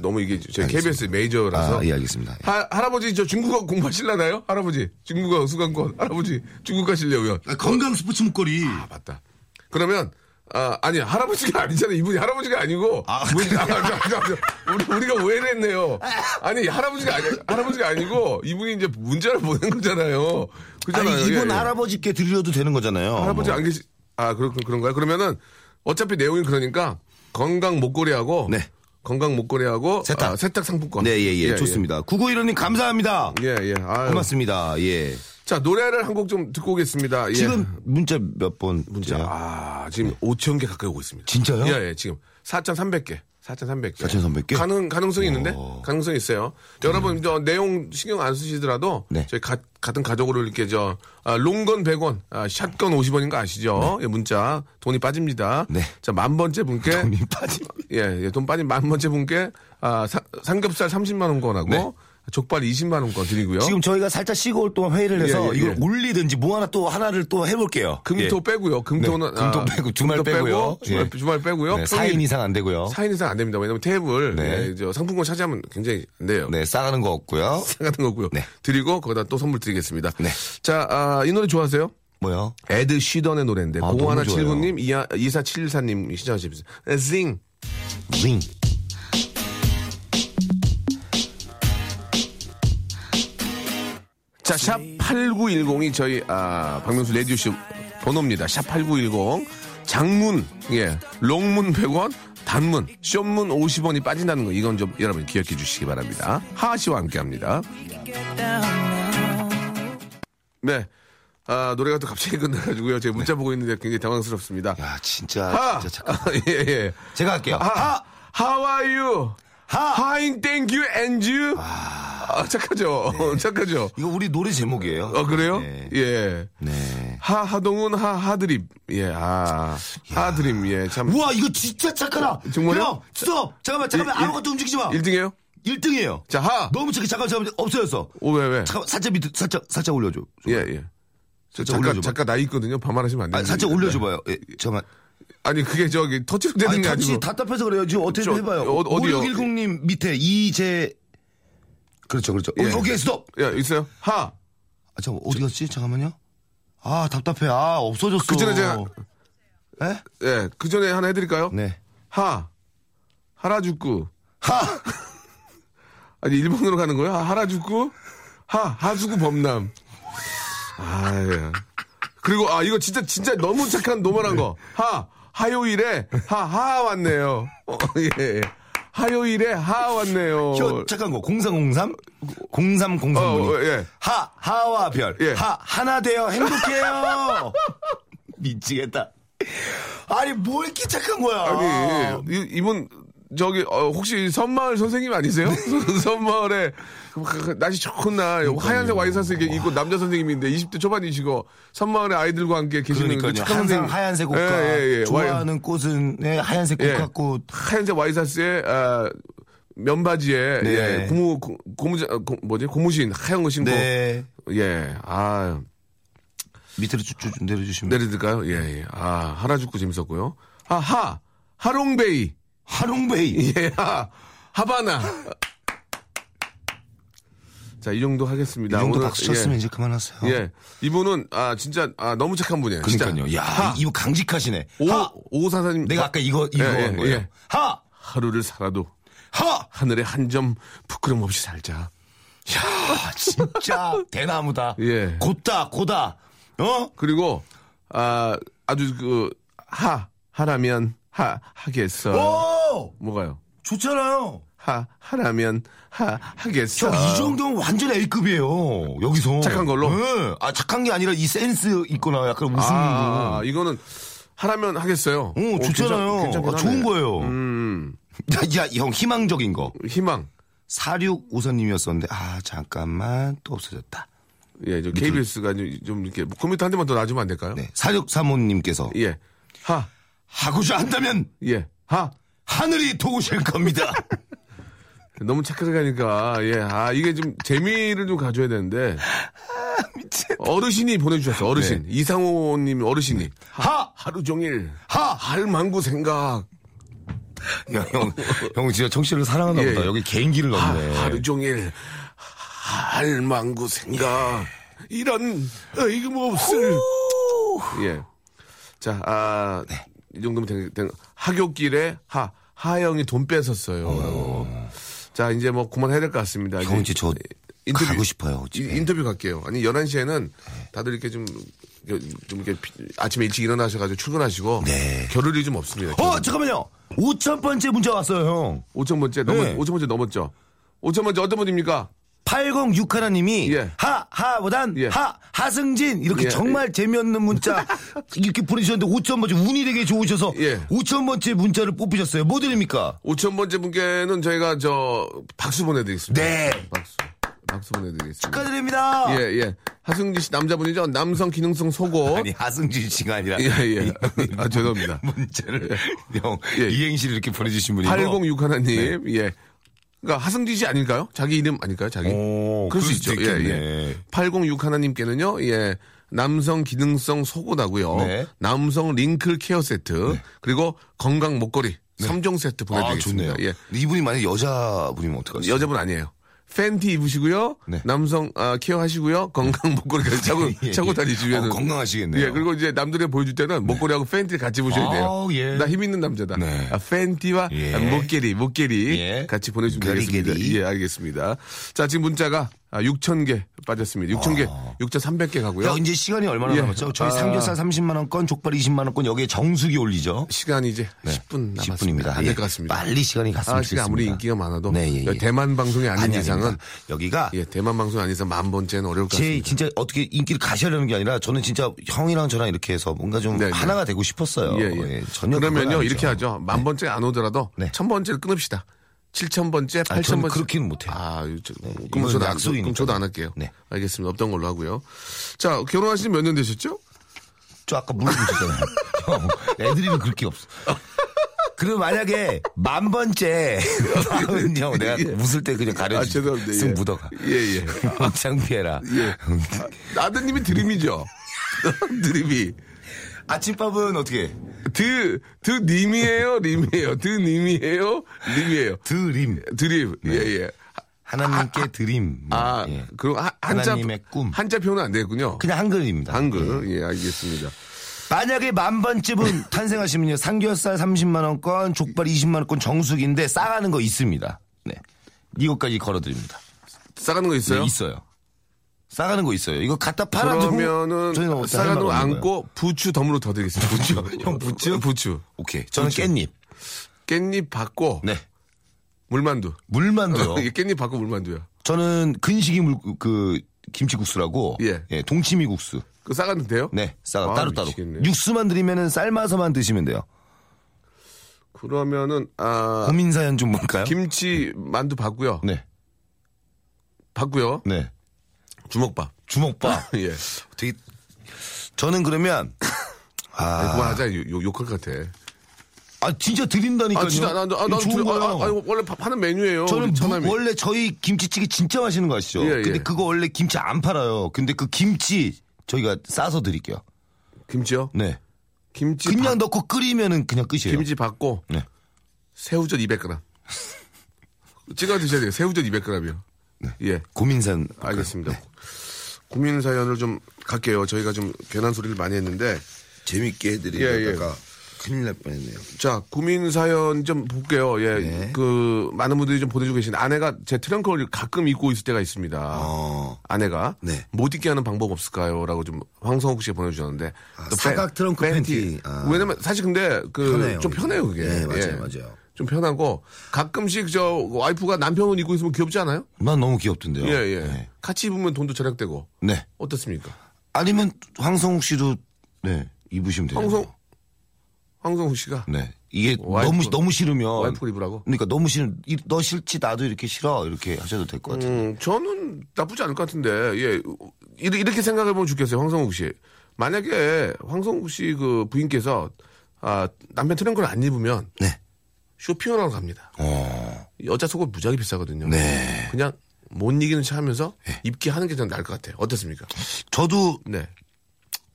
너무 이게 저희 케이비에스 메이저라서. 아, 예, 알겠습니다. 예. 하, 할아버지 저 중국어 공부하실라나요? 할아버지 중국어 수강권. 할아버지 중국 가실려고요. 아, 건강 스포츠 목걸이. 아, 맞다. 그러면 아, 아니 할아버지가 아니잖아요. 이분이 할아버지가 아니고. 아, 문, 아, 자, 자, 자, 우리 우리가 오해를 했네요. 아니 할아버지가 아니 할아버지가 아니고 이분이 이제 문자를 보낸 거잖아요. 그잖아요. 아니, 이분 예, 할아버지께 드려도 되는 거잖아요. 할아버지 뭐. 안 계시. 아, 그렇군 그런가요? 그러면은 어차피 내용이 그러니까. 건강 목걸이하고 네. 건강 목걸이하고 세탁 아, 세탁 상품권. 네, 예, 예, 예 좋습니다. 구구일호님 예. 감사합니다. 예, 예. 아유. 고맙습니다. 예. 자, 노래를 한 곡 좀 듣고 오겠습니다. 예. 지금 문자 몇 번 문자? 아, 지금 네. 오천 개 가까이 오고 있습니다. 진짜요? 예, 예. 지금 사천삼백 개. 사천삼백 개. 사천삼백 개? 가능, 가능성이 있는데? 오. 가능성이 있어요. 네. 여러분, 저, 내용 신경 안 쓰시더라도, 네. 저희 가, 같은 가족으로 이렇게, 저, 아, 롱건 백 원, 아, 샷건 오십 원인 거 아시죠? 네. 예, 문자. 돈이 빠집니다. 네. 자, 만 번째 분께. 돈이 빠집 예, 예, 돈 빠진 만 번째 분께, 아, 사, 삼겹살 삼십만 원권하고, 네. 족발 이십만 원권 드리고요. 지금 저희가 살짝 쉬고 올 동안 회의를 해서 예, 예, 이걸 예. 올리든지 뭐 하나 또 하나를 또 해볼게요. 금토 예. 빼고요. 금토는. 네. 금토 아, 빼고 주말 금토 빼고요. 빼고, 주말, 예. 주말 빼고요. 네, 평일, 사 인 이상 안 되고요. 사 인 이상 안 됩니다. 왜냐면 테이블 네. 예, 저 상품권 차지하면 굉장히 안 돼요. 네. 싸가는 거 없고요. 싸가는 거 없고요. 네. 드리고 거기다 또 선물 드리겠습니다. 네. 자, 아, 이 노래 좋아하세요? 뭐요? 에드 쉬던의 노래인데. 아, 공일칠구님, 이사칠일사님 시청하십시오. 징. 징. 자, 샵 팔구일공이 저희, 아, 박명수 레디오씨 번호입니다. 샵 팔구일공. 장문, 예. 롱문 백 원, 단문, 숏문 오십 원이 빠진다는 거. 이건 좀 여러분 기억해 주시기 바랍니다. 하하씨와 함께 합니다. 네. 아, 노래가 또 갑자기 끝나가지고요. 제가 문자 네. 보고 있는데 굉장히 당황스럽습니다. 야, 진짜. 하! 진짜 잠깐. 예, 예. 제가 할게요. 하! 하! How are you? 하! Hi, thank you, and you? 아. 아, 착하죠. 네. 착하죠. 이거 우리 노래 제목이에요. 어, 그래요? 네. 예. 네. 하, 하동훈, 하, 하드립. 예, 아. 야. 하드립, 예, 참. 우와, 이거 진짜 착하다. 정말요? 형, 스톱! 잠깐만, 잠깐만. 일, 아무것도 움직이지 마. 일 등이에요? 일 등이에요. 자, 하. 너무 착해. 잠깐만, 잠깐만. 없어졌어. 오, 왜, 왜? 잠깐만, 살짝 밑에, 살짝, 살짝 올려줘. 정말. 예, 예. 살짝 잠깐, 올려줘봐. 잠깐 나이 있거든요. 반말하시면 안 돼요. 아, 살짝 올려줘봐요. 예, 잠깐만. 아니 그게 저기 터치로 되는 게 아니고. 아니, 터치 답답해서 그래요. 지금 어떻게 좀 해봐요. 어, 어디요? 오육일공님 밑에 이제. 그렇죠, 그렇죠. 예. 오, 오케이, 스톱! 야, 있어요? 하! 아, 잠깐, 어디 갔지? 잠깐만요. 아, 답답해. 아, 없어졌어. 그 전에 제가. 예? 예, 그 전에 하나 해드릴까요? 네. 하! 하라주쿠. 하! 아니, 일본으로 가는 거예요? 하라주쿠? 하! 하수구 범람. 아, 예. 그리고, 아, 이거 진짜, 진짜 너무 착한 노멀한 거. 하! 하요일에 하, 하 왔네요. 어, 예, 예. 하요일에 하 왔네요. 혀, 착한 거. 공삼공삼? 공삼공삼. 어, 예. 하, 하와 별. 예. 하, 하나 돼요. 행복해요. 미치겠다. 아니, 뭐 이렇게 착한 거야. 아니, 이, 이분, 저기, 어, 혹시 선마을 선생님 아니세요? 선마을에, 날씨 좋은 날, 하얀색 와이셔츠 입고 남자 선생님인데, 이십 대 초반이시고, 선마을의 아이들과 함께 계시는 그 착한 항상 선생님. 하얀색 옷과, 예, 예, 예. 좋아하는 꽃은, 예, 하얀색 꽃같고, 예. 하얀색 와이셔츠에, 아, 면바지에, 네. 예, 고무, 고, 고무자, 고, 뭐지? 고무신, 하얀 거 신고, 네. 예, 아. 밑으로 쭉쭉 내려주시면. 내려드릴까요? 예, 예. 아, 하라죽고 재밌었고요. 아, 하! 하롱베이! 하롱베이. 예, 하, 하바나. 자, 이 정도 하겠습니다. 이 정도 오늘, 박수 쳤으면 예. 이제 그만하세요. 예. 이분은, 아, 진짜, 아, 너무 착한 분이에요. 그러니까요. 진짜. 야, 이분 강직하시네. 오, 하! 오사사님. 내가 아까 이거, 이거 예, 한 거예요. 예. 하! 하루를 살아도. 하! 하늘에 한 점 부끄럼 없이 살자. 야, 진짜 대나무다. 예. 곧다, 고다. 어? 그리고, 아, 아주 그, 하, 하라면. 하, 하겠어. 오! 뭐가요? 좋잖아요. 하, 하라면, 하, 하겠어. 형, 이 정도면 완전 A급이에요. 여기서. 착한 걸로? 네. 아, 착한 게 아니라 이 센스 있거나 약간 웃음도. 아, 이거는 하라면 하겠어요. 오, 좋잖아요. 괜찮, 괜찮긴 아, 좋은 거예요. 음. 야, 야, 형, 희망적인 거. 희망. 사육오선님이었었는데, 아, 잠깐만, 또 없어졌다. 예, 저 케이비에스가 밑으로. 좀 이렇게 컴퓨터 한 대만 더 놔주면 안 될까요? 네. 사육삼오님께서 예. 하 하고자 한다면 예. 하 하늘이 도우실 겁니다. 너무 착하게 가니까 예. 아, 이게 좀 재미를 좀 가져야 되는데. 어르신이 보내주셨어. 어르신. 네. 이상호님 어르신이. 하! 하루 종일. 하! 할망구 생각. 야, 형, 형 진짜 청취를 사랑하나 예, 보다. 예. 여기 개인기를 넣네. 하루 종일. 할망구 생각. 예. 이런, 이거 뭐 없을. 예. 자, 아, 네. 이 정도면 된, 된, 학교길에 하, 하영이 돈 뺏었어요. 어. 자, 이제 뭐 그만해야 될 것 같습니다. 형, 이제 저. 인터뷰, 가고 싶어요. 집에. 인터뷰 갈게요. 아니 열한 시에는 다들 이렇게 좀, 좀 이렇게 아침에 일찍 일어나셔가지고 출근하시고 네. 겨를이 좀 없습니다. 겨를. 어 잠깐만요. 오천 번째 문자 왔어요, 형. 오천 번째 넘었. 네. 오천 번째 넘었죠. 오천 번째 어떤 분입니까? 팔공육 하나님이 예. 하 하보단 예. 하 하승진 이렇게 예. 정말 재미없는 문자 이렇게 보내주셨는데 오천 번째 운이 되게 좋으셔서 예. 오천 번째 문자를 뽑히셨어요. 뭐 드립니까? 오천 번째 분께는 저희가 저 박수 보내드리겠습니다. 네. 박수. 박수 보내드리겠습니다. 축하드립니다. 예, 예. 하승진 씨 남자분이죠? 남성 기능성 속옷. 아니, 하승진 씨가 아니라. 예, 예. 아, 죄송합니다. 문자를, 예. 형, 예. 이행시를 이렇게 보내주신 분이고 팔공육 하나님, 네. 예. 그러니까 하승진 씨 아닐까요? 자기 이름 아닐까요? 자기. 오, 그럴, 그럴 수 있죠. 있겠네. 예, 예. 팔공육 하나님께는요, 예. 남성 기능성 속옷하고요. 네. 남성 링클 케어 세트. 네. 그리고 건강 목걸이. 네. 삼 종 세트 보내드리겠습니다. 아, 좋네요. 예. 이분이 만약에 여자분이면 어떡하지? 여자분 아니에요. 팬티 입으시고요. 네. 남성 아, 케어 하시고요. 건강 목걸이까지 차고 예, 차고 예. 다니시면 어, 건강하시겠네요. 예, 그리고 이제 남들이 보여줄 때는 네. 목걸이하고 팬티 같이 보셔야 돼요. 아, 예. 나 힘 있는 남자다. 네. 아, 팬티와 예. 목걸이, 목걸이 예. 같이 보내주면 되겠습니다. 게리. 예, 알겠습니다. 자, 지금 문자가 육천 개 빠졌습니다. 육천 개, 아. 육천삼백 개 가고요. 야, 이제 시간이 얼마나 예. 남았죠? 저희 아. 삼겹살 삼십만 원권, 족발 이십만 원권, 여기에 정수기 올리죠. 시간이 이제 네. 십 분 남았습니다. 십 분입니다. 안 될 것 같습니다. 예. 빨리 시간이 갔으면 아, 좋겠습니다. 아무리 인기가 많아도 네, 예, 예. 대만 방송이 아닌 아니, 이상은 아닙니다. 여기가 예, 대만 방송 아닌 이상 만 번째는 어려울 것 같습니다. 제 진짜 어떻게 인기를 가시려는 게 아니라 저는 진짜 형이랑 저랑 이렇게 해서 뭔가 좀 네, 하나가 네. 되고 싶었어요. 예, 예. 예, 전혀 그러면요 이렇게 하죠. 만 네. 번째 안 오더라도 네. 천 번째를 끊읍시다. 칠천 번째, 팔천 번째. 저는 그렇게는 못해요. 아, 저, 네, 그럼, 저도 안, 그럼 저도 안 할게요. 네. 알겠습니다. 없던 걸로 하고요. 자, 결혼하신 지 몇 년 되셨죠? 저 아까 물어보셨잖아요. 형, 애드립은 그렇게 없어. 그럼 만약에 만 번째 형, 내가 예. 웃을 때 그냥 가려주지. 아, 죄송합니다. 쓱 예. 묻어가. 예, 예. 창피해라. 예. 아드님이 드림이죠? 드림이. 아침밥은 어떻게 해? 드, 드 님이에요? 님이에요? 드 님이에요? 님이에요? 드림. 드림. 네. 예, 예. 하나님께 아, 드림. 아, 예. 그럼 한, 한자. 하나님의 꿈. 한자 표현은 안 되겠군요. 그냥 한글입니다. 한글. 예, 예 알겠습니다. 만약에 만 번쯤은 탄생하시면요. 삼겹살 삼십만 원권, 족발 이십만 원권 정수기인데 싸가는 거 있습니다. 네. 이것까지 걸어드립니다. 싸가는 거 있어요? 네, 있어요. 싸가는 거 있어요. 이거 갖다 팔아도 그러면은 싸가는 거 안고 부추 덤으로 더 드리겠습니다. 부추. 형 부추? 부추. 오케이. 저는 부추. 깻잎. 깻잎 받고. 네. 물만두. 물만두요. 깻잎 받고 물만두요. 저는 근식이 물, 그 김치국수라고. 예. 예 동치미국수. 그 싸가도 돼요? 네. 싸가 아, 따로 따로. 육수만 드리면은 삶아서만 드시면 돼요. 그러면은 아 고민 사연 좀 볼까요? 김치 만두 받고요. 네. 받고요. 네. 주먹밥. 주먹밥. 예. 되게 저는 그러면 아 그만하자. 욕할 것 같아. 아 진짜 드린다니까요. 아 진짜 나 나 나 좋은 거야. 아, 아, 원래 파는 메뉴예요. 저는 무, 원래 저희 김치찌개 진짜 맛있는 거 아시죠? 예, 예. 근데 그거 원래 김치 안 팔아요. 근데 그 김치 저희가 싸서 드릴게요. 김치요? 네. 김치 그냥 바... 넣고 끓이면은 그냥 끝이에요. 김치 받고. 네. 새우젓 이백 그램. 찍어 드셔야 돼요. 새우젓 이백 그램이요. 네. 예. 고민사연. 알겠습니다. 네. 고민사연을 좀 갈게요. 저희가 좀 괜한 소리를 많이 했는데. 재밌게 해드리려다가 예, 예. 큰일 날 뻔했네요. 자, 고민사연 좀 볼게요. 예. 네. 그, 많은 분들이 좀 보내주고 계신 아내가 제 트렁크를 가끔 입고 있을 때가 있습니다. 어. 아내가. 네. 못 입게 하는 방법 없을까요? 라고 좀 황성욱 씨가 보내주셨는데. 아, 또 사각 팬, 트렁크 팬티. 팬티. 아. 왜냐면 사실 근데 그 편해요, 좀 편해요, 그게. 네, 맞아요, 예. 맞아요. 좀 편하고 가끔씩 저 와이프가 남편 옷 입고 있으면 귀엽지 않아요? 난 너무 귀엽던데요. 예예. 예. 네. 같이 입으면 돈도 절약되고. 네. 어떻습니까? 아니면 황성욱 씨도 네 입으시면 돼요. 황성 황성욱 씨가 네 이게 와이프, 너무 너무 싫으면 와이프 입으라고. 그러니까 너무 싫은 너 싫지 나도 이렇게 싫어 이렇게 하셔도 될 것 같아요. 음, 저는 나쁘지 않을 것 같은데 예 이렇게 생각해보면 좋겠어요, 황성욱 씨. 만약에 황성욱 씨 그 부인께서 아, 남편 트렁크를 안 입으면 네. 쇼핑하러 갑니다. 어. 여자 속옷 무지하게 비싸거든요. 네. 그냥 못 이기는 차 하면서 네. 입게 하는 게 전 나을 것 같아요. 어떻습니까? 저도 네.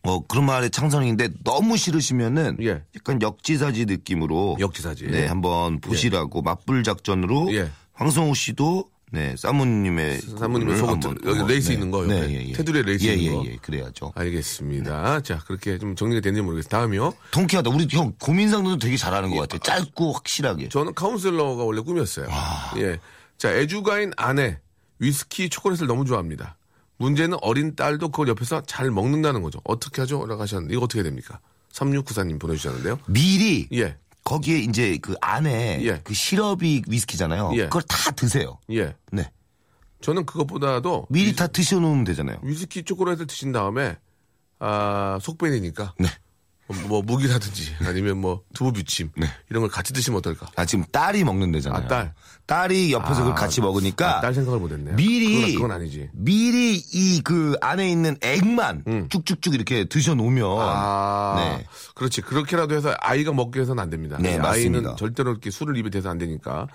어, 그런 말의 창선인데 너무 싫으시면은 예. 약간 역지사지 느낌으로 역지사지 네, 한번 보시라고 예. 맞불 작전으로 예. 황성우 씨도 네, 사모님의 사모님의 속옷 여기 레이스 네. 있는 거 네, 예, 예. 테두리에 레이스 예, 있는 거 예, 예, 그래야죠. 알겠습니다. 네. 자 그렇게 좀 정리가 됐는지 모르겠어요. 다음이요. 통쾌하다. 우리 형 고민 상담도 되게 잘하는 예. 것 같아요. 짧고 확실하게. 저는 카운슬러가 원래 꿈이었어요. 아. 예. 자 애주가인 아내 위스키 초콜릿을 너무 좋아합니다. 문제는 어린 딸도 그걸 옆에서 잘 먹는다는 거죠. 어떻게 하죠? 라고 하셨는데 이거 어떻게 됩니까? 삼육구사님 보내주셨는데요. 미리 예. 거기에 이제 그 안에 예. 그 시럽이 위스키잖아요. 예. 그걸 다 드세요. 예. 네. 저는 그것보다도 미리 위스... 다 드셔놓으면 되잖아요. 위스키 초콜릿을 드신 다음에 아, 속배니까 네. 뭐 무기라든지 아니면 뭐 두부 부침 네. 이런 걸 같이 드시면 어떨까? 아 지금 딸이 먹는 데잖아요. 아, 딸 딸이 옆에서 아, 그걸 같이 먹으니까 아, 딸 생각을 못했네요. 미리 그건, 그건 아니지. 미리 이 그 안에 있는 액만 음. 쭉쭉쭉 이렇게 드셔놓으면 아, 네 그렇지 그렇게라도 해서 아이가 먹게 해서는 안 됩니다. 네 맞습니다. 아이는 절대로 이렇게 술을 입에 대서 안 되니까.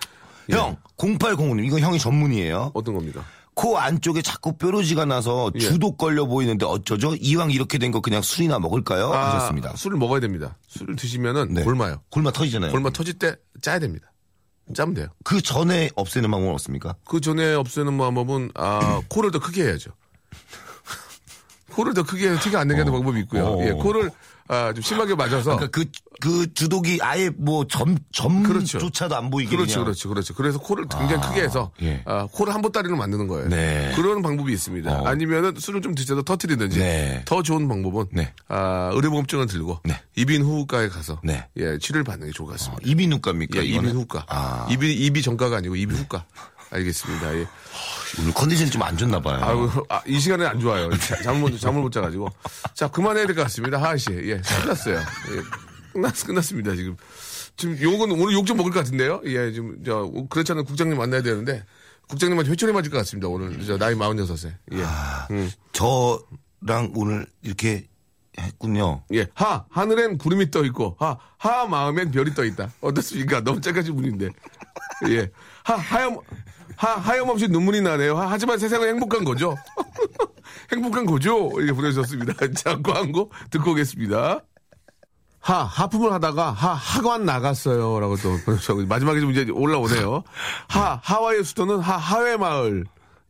형 예. 공팔공오님 이건 형이 전문이에요. 어떤 겁니까? 코 안쪽에 자꾸 뾰루지가 나서 주독 걸려 보이는데 어쩌죠? 이왕 이렇게 된 거 그냥 술이나 먹을까요? 아, 하셨습니다. 술을 먹어야 됩니다. 술을 드시면은 네. 골마요. 골마 터지잖아요. 골마 터질 때 짜야 됩니다. 짜면 돼요. 그 전에 없애는 방법은 없습니까? 그 전에 없애는 방법은 아 코를 더 크게 해야죠. 코를 더 크게 해서 티가 안 나게 하는 어. 방법이 있고요. 어. 예, 코를 아, 좀 심하게 맞아서. 그러니까 그, 그 주독이 아예 뭐 점, 점조차도 안 보이게. 그렇죠, 그렇죠, 그렇죠. 그래서 코를 굉장히 아, 크게 해서, 예. 아, 코를 한 보따리로 만드는 거예요. 네. 그런 방법이 있습니다. 어. 아니면은 술을 좀 드셔서 터뜨리든지. 네. 더 좋은 방법은, 네. 아, 의료보험증을 들고, 네. 이비인후과에 가서, 네. 예, 치료를 받는 게 좋을 것 같습니다. 아, 이비인후과입니까? 예, 이비인후과. 아. 이비, 이비 전과가 아니고 이비후과. 네. 알겠습니다. 예. 오늘 컨디션이 좀 안 좋나 봐요. 아유, 아, 이 시간에 안 좋아요. 잠을 못, 잠을 못 자가지고. 자, 그만해야 될 것 같습니다. 하하 씨. 예, 끝났어요. 예, 끝났, 끝났습니다. 지금. 지금 욕은, 오늘 욕 좀 먹을 것 같은데요? 예, 지금, 저, 그렇지 않은 국장님 만나야 되는데, 국장님한테 회초리 맞을 것 같습니다. 오늘. 저, 나이 마흔여섯에. 예. 아, 음. 저랑 오늘 이렇게 했군요. 예. 하, 하늘엔 구름이 떠있고, 하, 하 마음엔 별이 떠있다. 어떻습니까? 너무 짧아진 분인데. 예. 하, 하염, 하, 하염없이 눈물이 나네요. 하, 하지만 세상은 행복한 거죠. 행복한 거죠. 이렇게 보내주셨습니다. 자, 광고 듣고 오겠습니다. 하, 하품을 하다가 하, 하관 나갔어요. 라고 또 보내주셨고, 마지막에 좀 이제 올라오네요. 하, 하와이의 수도는 하, 하회마을.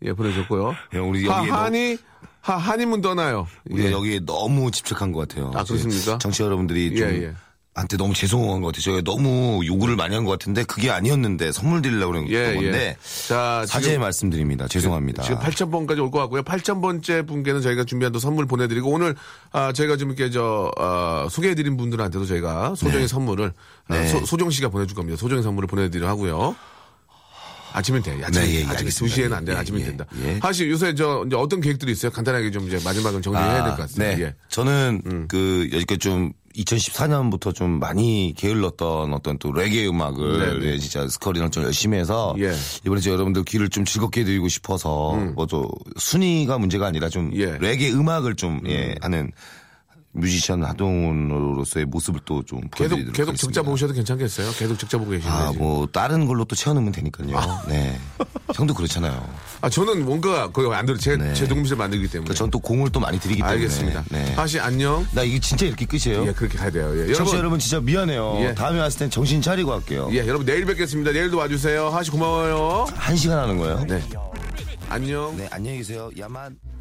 예, 보내주셨고요. 예, 우리 하, 하니, 하, 한이문 떠나요. 우리가 예. 여기에 너무 집착한 것 같아요. 아, 그렇습니까? 청취자 여러분들이 좀. 예, 예. 한테 너무 죄송한 것 같아요. 저희가 너무 요구를 많이 한 것 같은데 그게 아니었는데 선물 드리려고 그런 예, 건데 예. 자, 사죄의 말씀드립니다. 죄송합니다. 지금 팔천 번까지 올 것 같고요. 팔천 번째 분께는 저희가 준비한 또 선물 보내드리고 오늘 아, 저희가 좀 이렇게 저 어, 소개해드린 분들한테도 저희가 소정의 네. 선물을 네. 소, 소정 씨가 보내줄 겁니다. 소정의 선물을 보내드리려 하고요. 아침엔 돼. 아침에 네, 예, 아직 두 시에는 안 돼. 예, 아침엔 예, 된다. 예. 하시 요새 저 이제 어떤 계획들이 있어요? 간단하게 좀 이제 마지막은 정리해야 아, 될 것 같습니다. 네. 예. 저는 음. 그 여기까지 좀 이천십사년부터 좀 많이 게을렀던 어떤 또 레게 음악을 네, 네. 예, 진짜 스컬이랑 좀 열심히 해서 예. 이번에 저 여러분들 귀를 좀 즐겁게 해드리고 싶어서 음. 뭐 또 순위가 문제가 아니라 좀 예. 레게 음악을 좀 음. 예, 하는 뮤지션 하동훈으로서의 모습을 또 좀 계속 계속 하겠습니다. 적자 보셔도 괜찮겠어요? 계속 적자 보고 계시는데 아, 뭐 다른 걸로 또 채워넣으면 되니까요. 아. 네, 형도 그렇잖아요. 아 저는 뭔가 거의 안 들어 제 제 동물을 만들기 때문에 전 또 공을 또 많이 들이기 때문에 알겠습니다. 네. 하시 안녕. 나 이게 진짜 이렇게 끝이에요? 예, 그렇게 가야 돼요. 예. 여러분 여러분 진짜 미안해요. 예. 다음에 왔을 땐 정신 차리고 할게요. 예, 여러분 내일 뵙겠습니다. 내일도 와주세요. 하시 고마워요. 한 시간 하는 거예요? 네. 안녕. 네, 안녕히 계세요. 야만.